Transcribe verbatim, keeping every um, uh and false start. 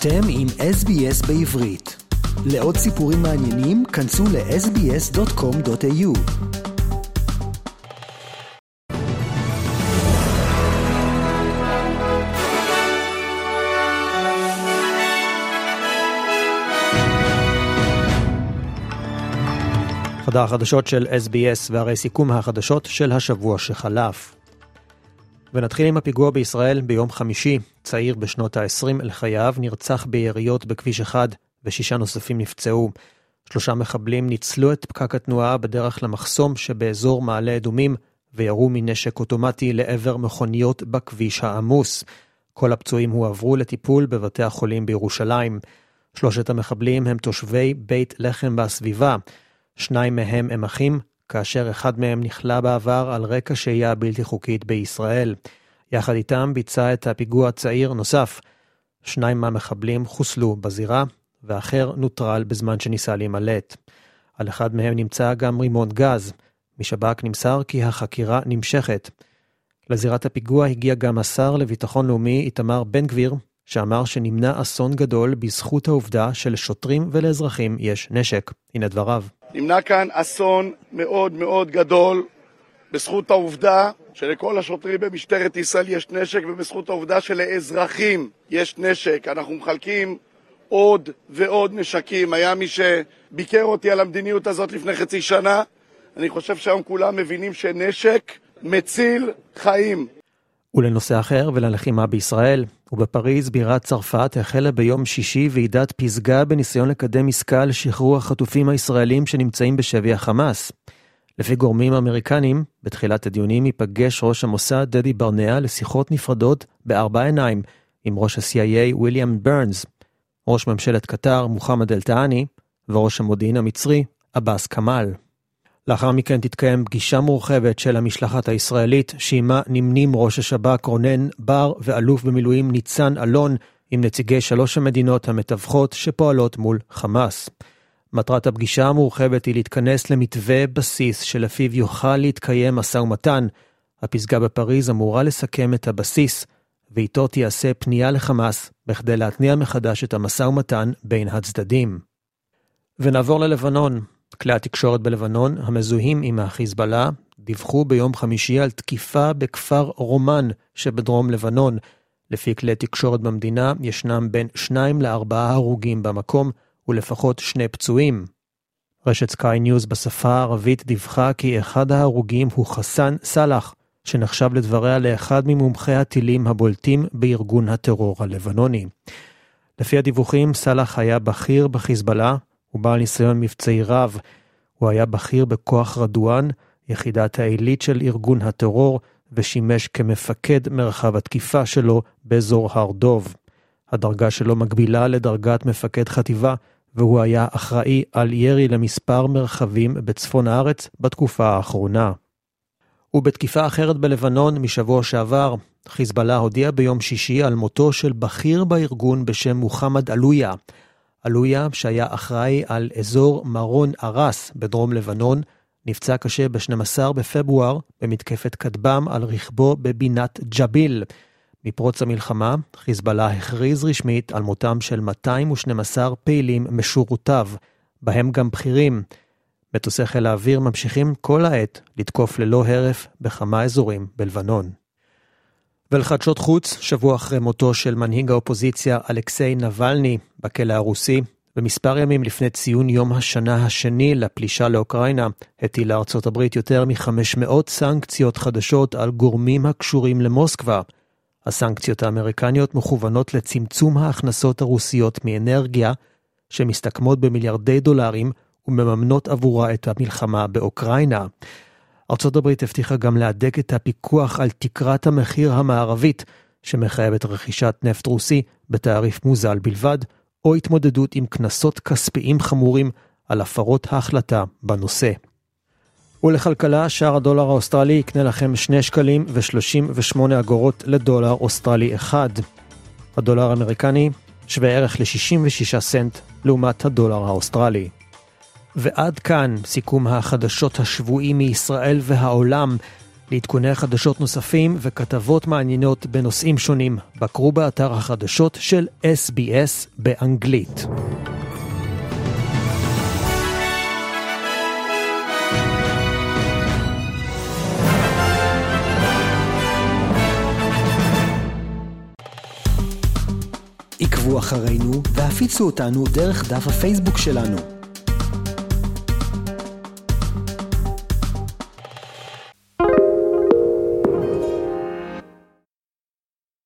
אתם עם אס בי אס בעברית. לעוד סיפורים מעניינים, כנסו ל-אס בי אס דוט קום דוט איי יו. חדר החדשות של אס בי אס והרי סיכום החדשות של השבוע שחלף. ונתחיל עם הפיגוע בישראל ביום חמישי. צעיר בשנות ה-עשרים אל חייו נרצח ביריות בכביש אחד ושישה נוספים נפצעו. שלושה מחבלים ניצלו את פקק התנועה בדרך למחסום שבאזור מעלה אדומים וירו מנשק אוטומטי לעבר מכוניות בכביש העמוס. כל הפצועים הועברו לטיפול בבתי החולים בירושלים. שלושת המחבלים הם תושבי בית לחם בסביבה. שניים מהם הם אחים, כאשר אחד מהם נכלא בעבר על רקע שהייה בלתי חוקית בישראל. יחד איתם ביצע את הפיגוע צעיר נוסף. שניים מהמחבלים חוסלו בזירה, ואחר נוטרל בזמן שניסה להימלט. על אחד מהם נמצא גם רימון גז. משב"כ נמסר כי החקירה נמשכת. לזירת הפיגוע הגיע גם השר לביטחון לאומי איתמר בן גביר, שאמר שנמנע אסון גדול בזכות העובדה של שוטרים ולאזרחים יש נשק. הנה דבריו. נמנע כאן אסון מאוד מאוד גדול בזכות העובדה שלכל השוטרים במשטרת ישראל יש נשק ובזכות העובדה שלאזרחים יש נשק. אנחנו מחלקים עוד ועוד נשקים. היה מי שביקר אותי על המדיניות הזאת לפני חצי שנה. אני חושב שהיום כולם מבינים שנשק מציל חיים. ולנושא אחר וללחימה בישראל, ובפריז בירת צרפת החלה ביום שישי ועידת פסגה בניסיון לקדם עסקה על שחרור החטופים הישראלים שנמצאים בשבי החמאס. לפי גורמים אמריקנים, בתחילת הדיונים ייפגש ראש המוסד דדי ברניה לשיחות נפרדות בארבע עיניים עם ראש ה-סי איי איי וויליאם ברנס, ראש ממשלת קטר מוחמד אל טעני וראש המודיעין המצרי אבאס כמאל. לאחר מכן תתקיים פגישה מורחבת של המשלחת הישראלית, שעימה נמנים ראש השב"כ קורנן בר ואלוף במילואים ניצן אלון, עם נציגי שלוש המדינות המתווכות שפועלות מול חמאס. מטרת הפגישה המורחבת היא להתכנס למתווה בסיס שלפיו יוכל להתקיים משא ומתן. הפסגה בפריז אמורה לסכם את הבסיס, ואיתו תיעשה פנייה לחמאס בכדי להתניע מחדש את המשא ומתן בין הצדדים. ונעבור ללבנון. כלי התקשורת בלבנון, המזוהים עם החיזבאללה, דיווחו ביום חמישי על תקיפה בכפר רומן שבדרום לבנון. לפי כלי תקשורת במדינה, ישנם בין שניים לארבעה הרוגים במקום ולפחות שני פצועים. רשת סקאי ניוז בשפה הערבית דיווחה כי אחד ההרוגים הוא חסן סלח, שנחשב לדבריה לאחד ממומחי הטילים הבולטים בארגון הטרור הלבנוני. לפי הדיווחים, סלח היה בכיר בחיזבאללה, הוא בעל ניסיון מבצעי רב. הוא היה בכיר בכוח רדואן, יחידת העילית של ארגון הטרור, ושימש כמפקד מרחב התקיפה שלו באזור הר דוב. הדרגה שלו מקבילה לדרגת מפקד חטיבה, והוא היה אחראי על ירי למספר מרחבים בצפון הארץ בתקופה האחרונה. ובתקיפה אחרת בלבנון משבוע שעבר, חיזבאללה הודיע ביום שישי על מותו של בכיר בארגון בשם מוחמד עלויה. עלויה, שהיה אחראי על אזור מרון ארס בדרום לבנון, נפצע קשה ב-שנים עשר בפברואר במתקפת כטב"ם על רכבו בבינת ג'ביל. מפרוץ המלחמה, חיזבאללה הכריז רשמית על מותם של מאתיים ושנים עשר פעילים משורותיו, בהם גם בכירים. מטוסי חיל האוויר ממשיכים כל העת לתקוף ללא הרף בכמה אזורים בלבנון. ולחדשות חוץ, שבוע אחרי מותו של מנהיג האופוזיציה אלכסי נבלני בכלא הרוסי, ומספר ימים לפני ציון יום השנה השני לפלישה לאוקראינה, הטילה ארצות הברית יותר מ-חמש מאות סנקציות חדשות על גורמים הקשורים למוסקבה. הסנקציות האמריקניות מכוונות לצמצום ההכנסות הרוסיות מאנרגיה, שמסתכמות במיליארדי דולרים ומממנות עבורה את המלחמה באוקראינה. ארצות הברית הבטיחה גם להדק את הפיקוח על תקרת המחיר המערבית, שמחייבת רכישת נפט רוסי בתעריף מוזל בלבד, או התמודדות עם קנסות כספיים חמורים על הפרות ההחלטה בנושא. ולכלכלה, שער הדולר האוסטרלי יקנה לכם שני שקלים ושלושים ושמונה אגורות לדולר אוסטרלי אחד. הדולר האמריקני שווה ערך ל-שישים ושישה סנט לעומת הדולר האוסטרלי. ועד כאן סיכום החדשות השבועי מישראל והעולם. לעדכוני חדשות נוספים וכתבות מעניינות בנושאים שונים, בקרו באתר החדשות של אס בי אס באנגלית. עקבו אחרינו והפיצו אותנו דרך דף הפייסבוק שלנו.